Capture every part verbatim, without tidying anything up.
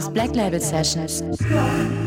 Compost Black Label Sessions. Thank you.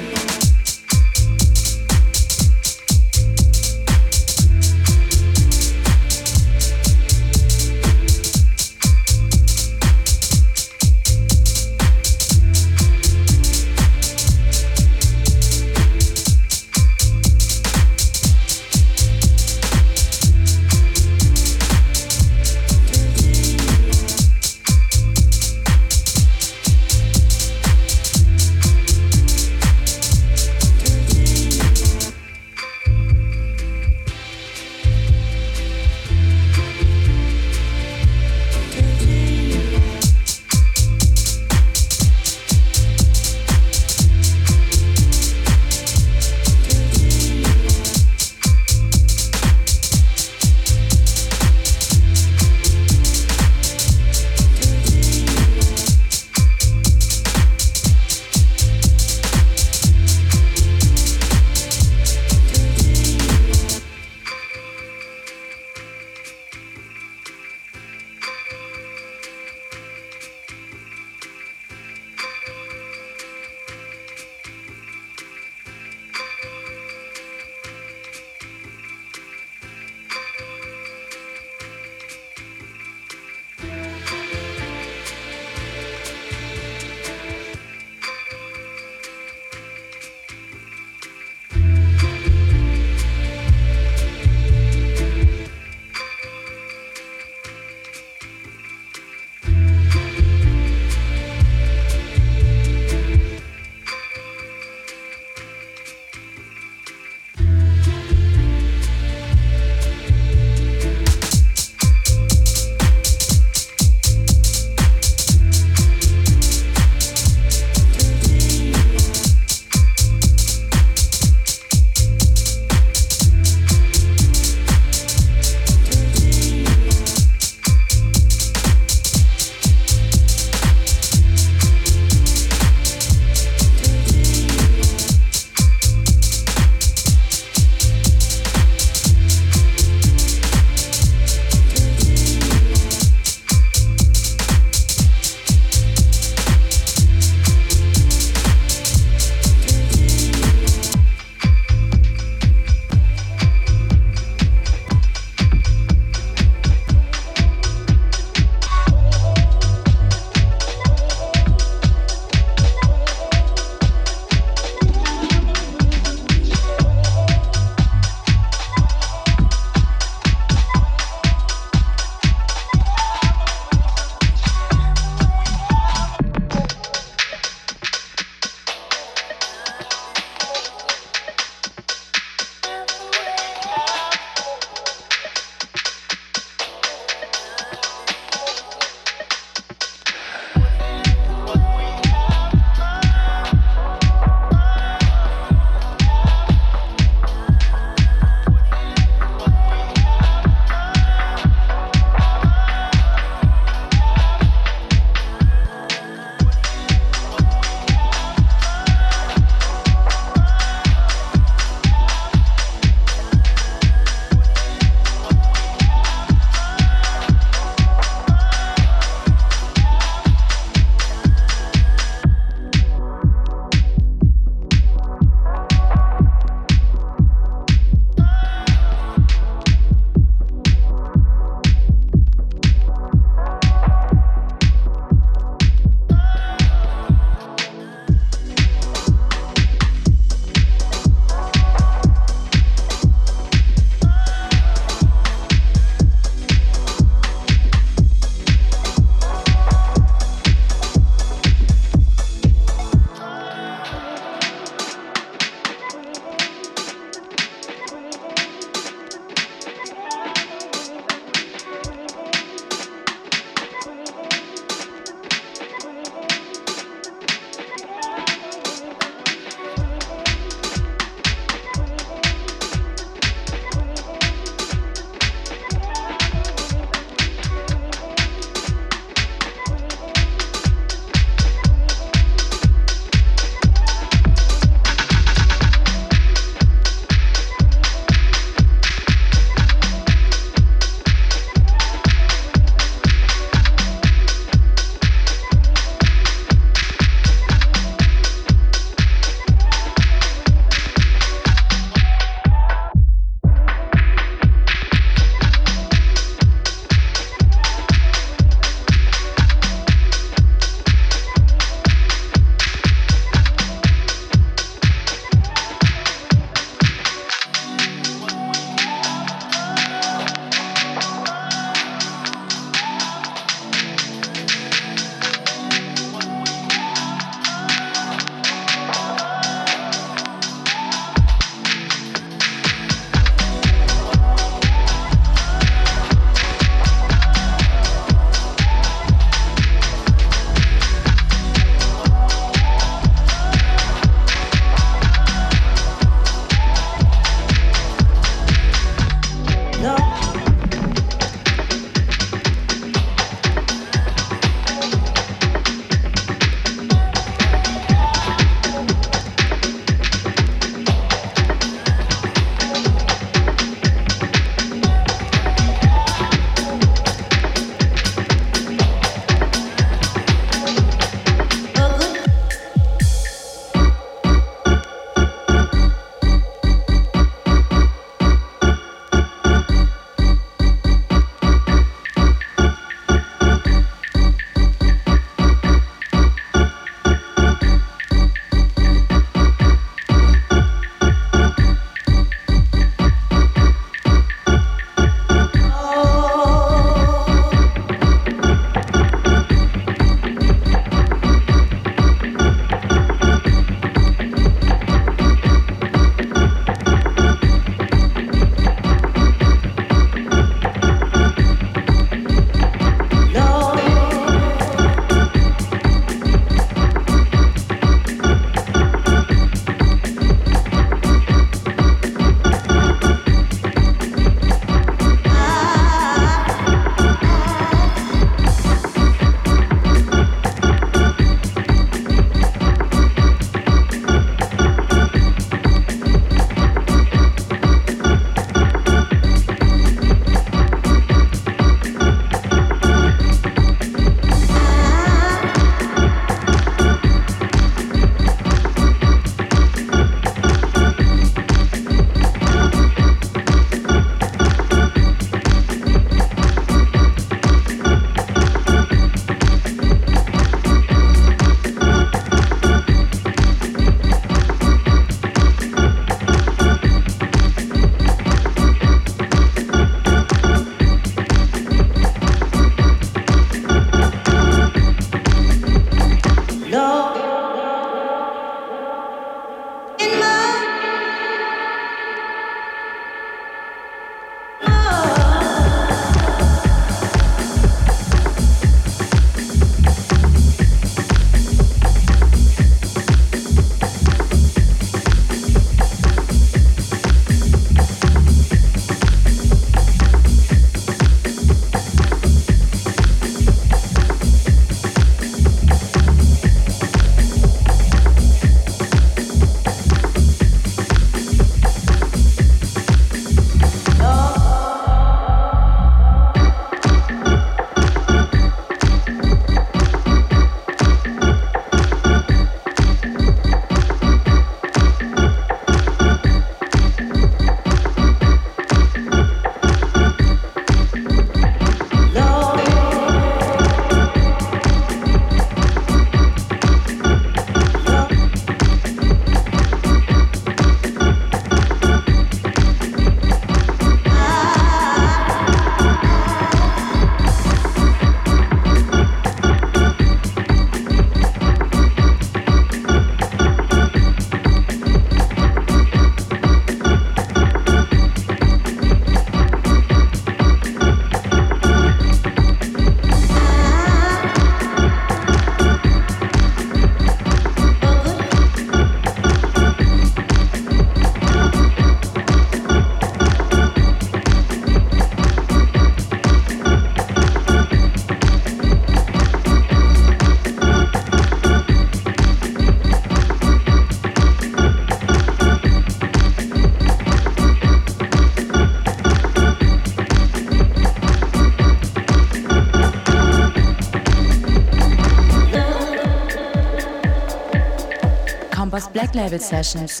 Compost Black Label Sessions.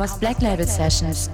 Compost Black Label Sessions.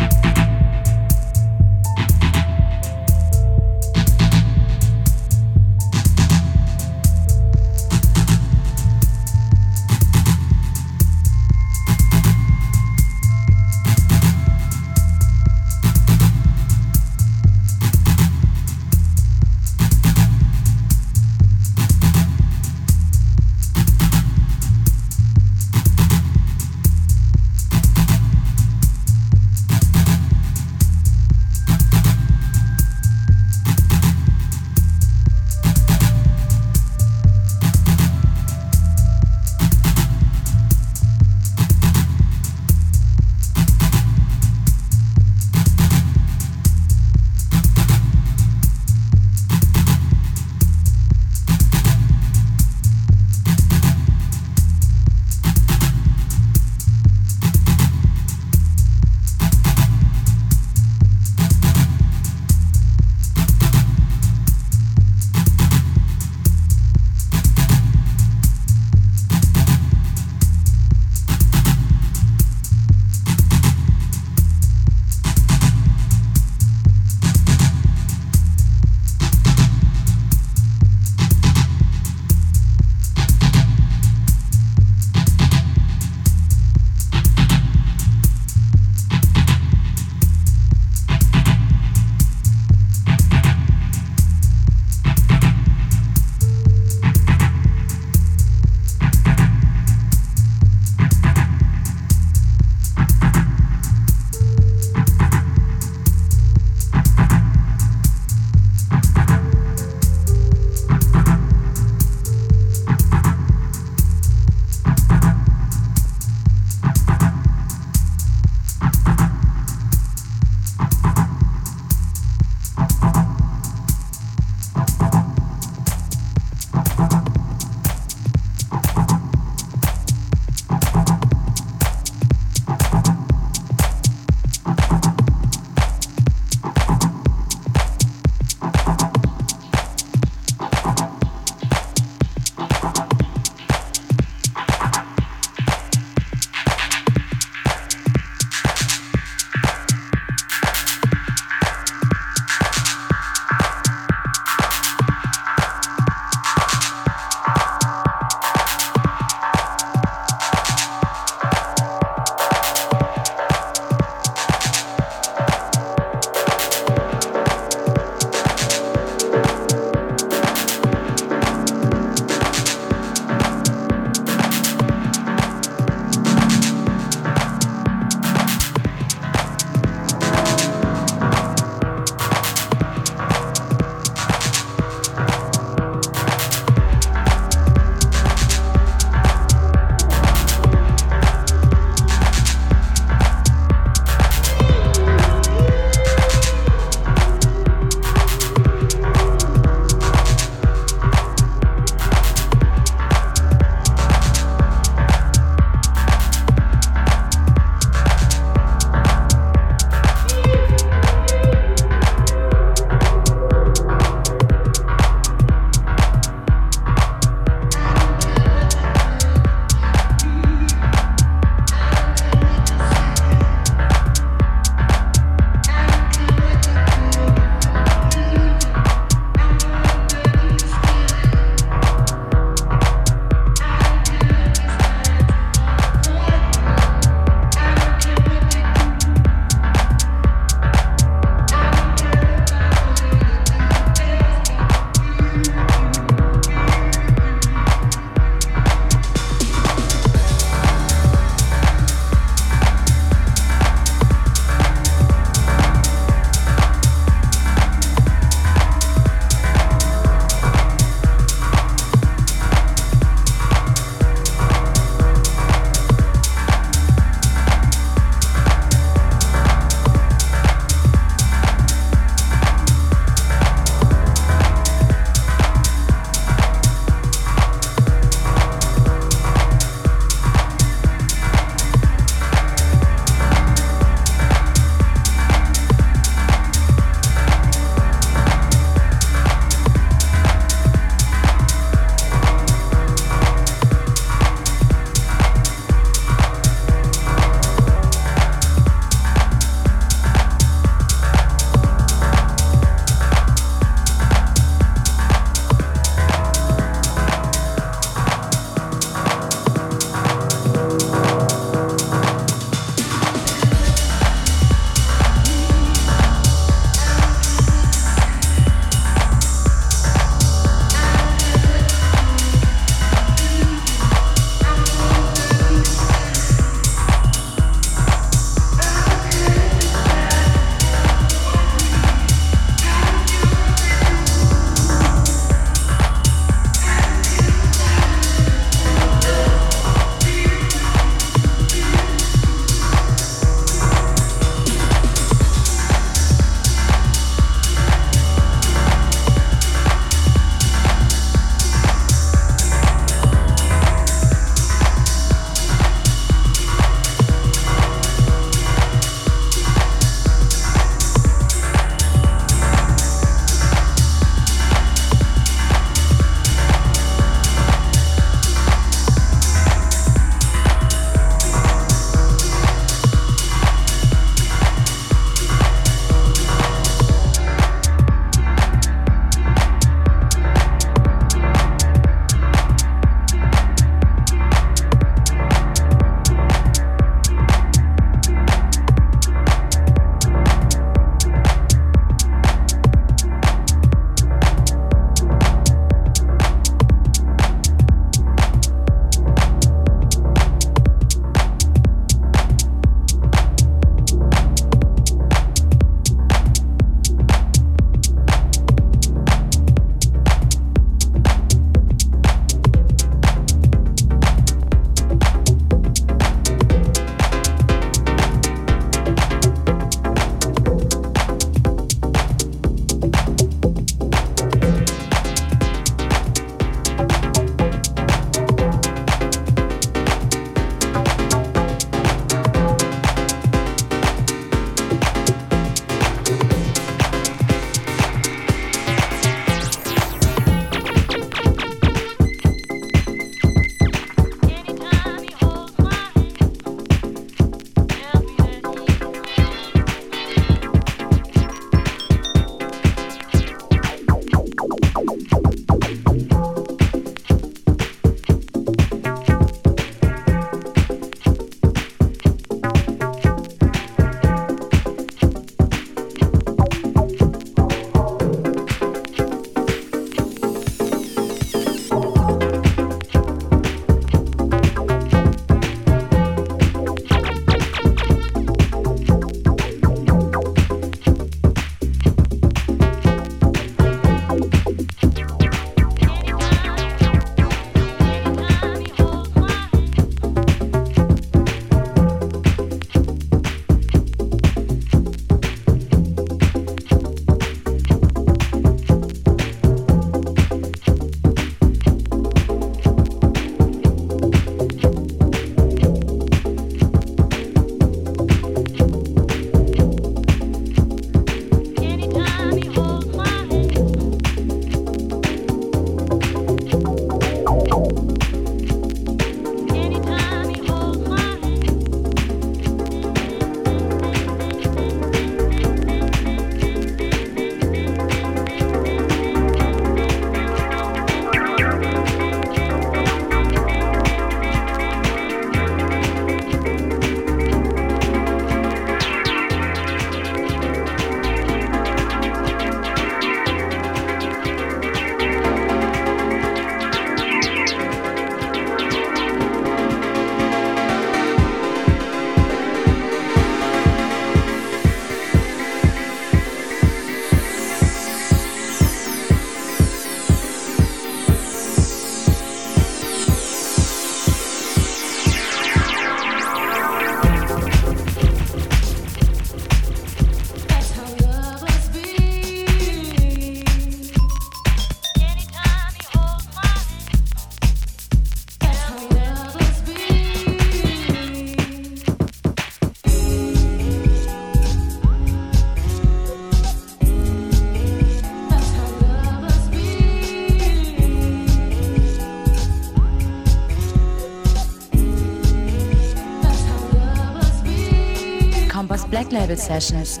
Black Label Sessions.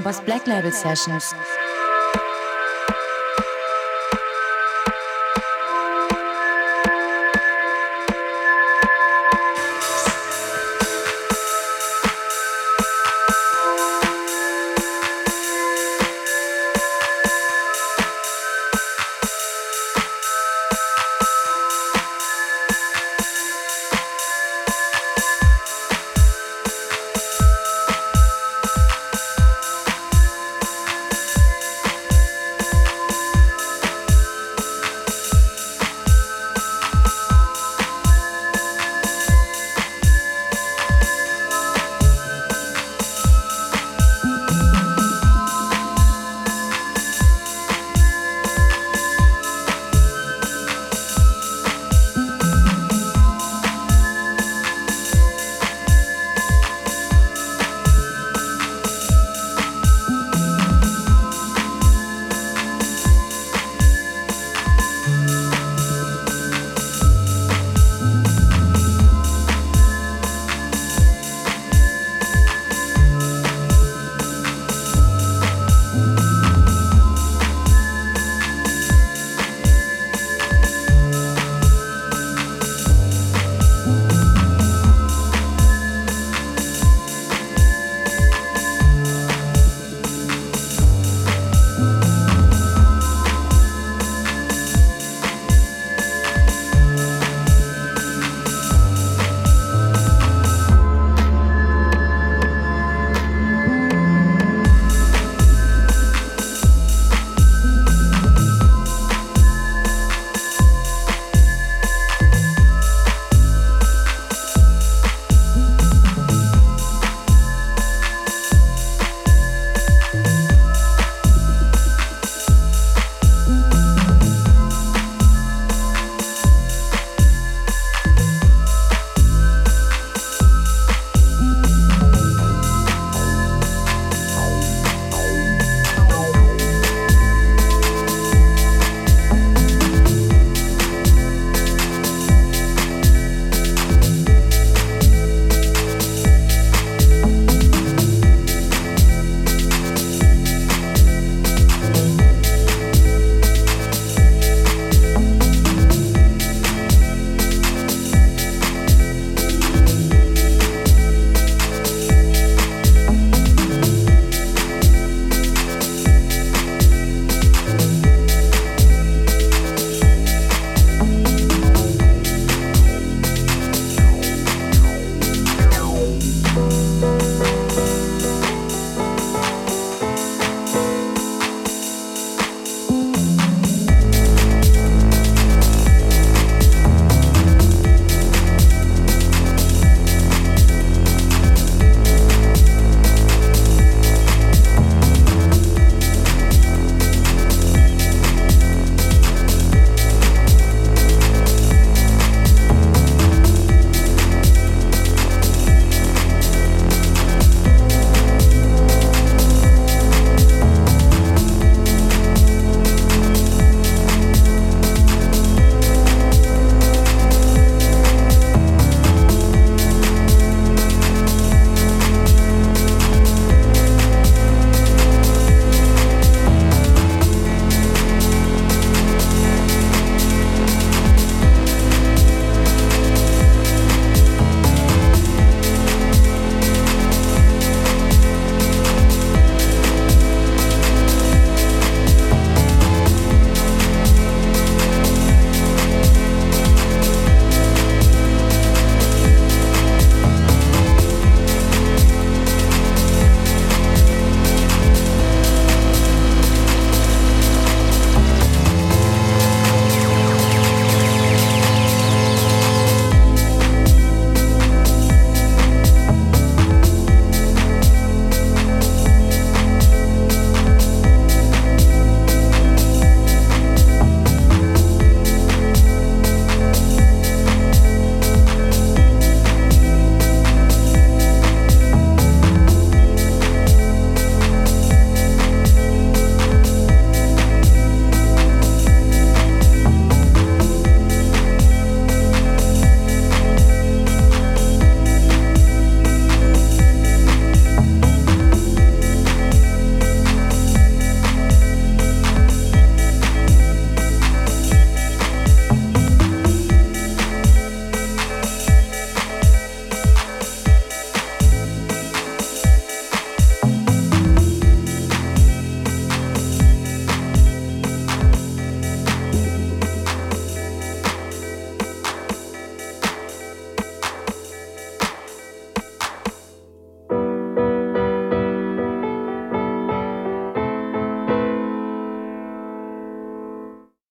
Compost Black Label Sessions.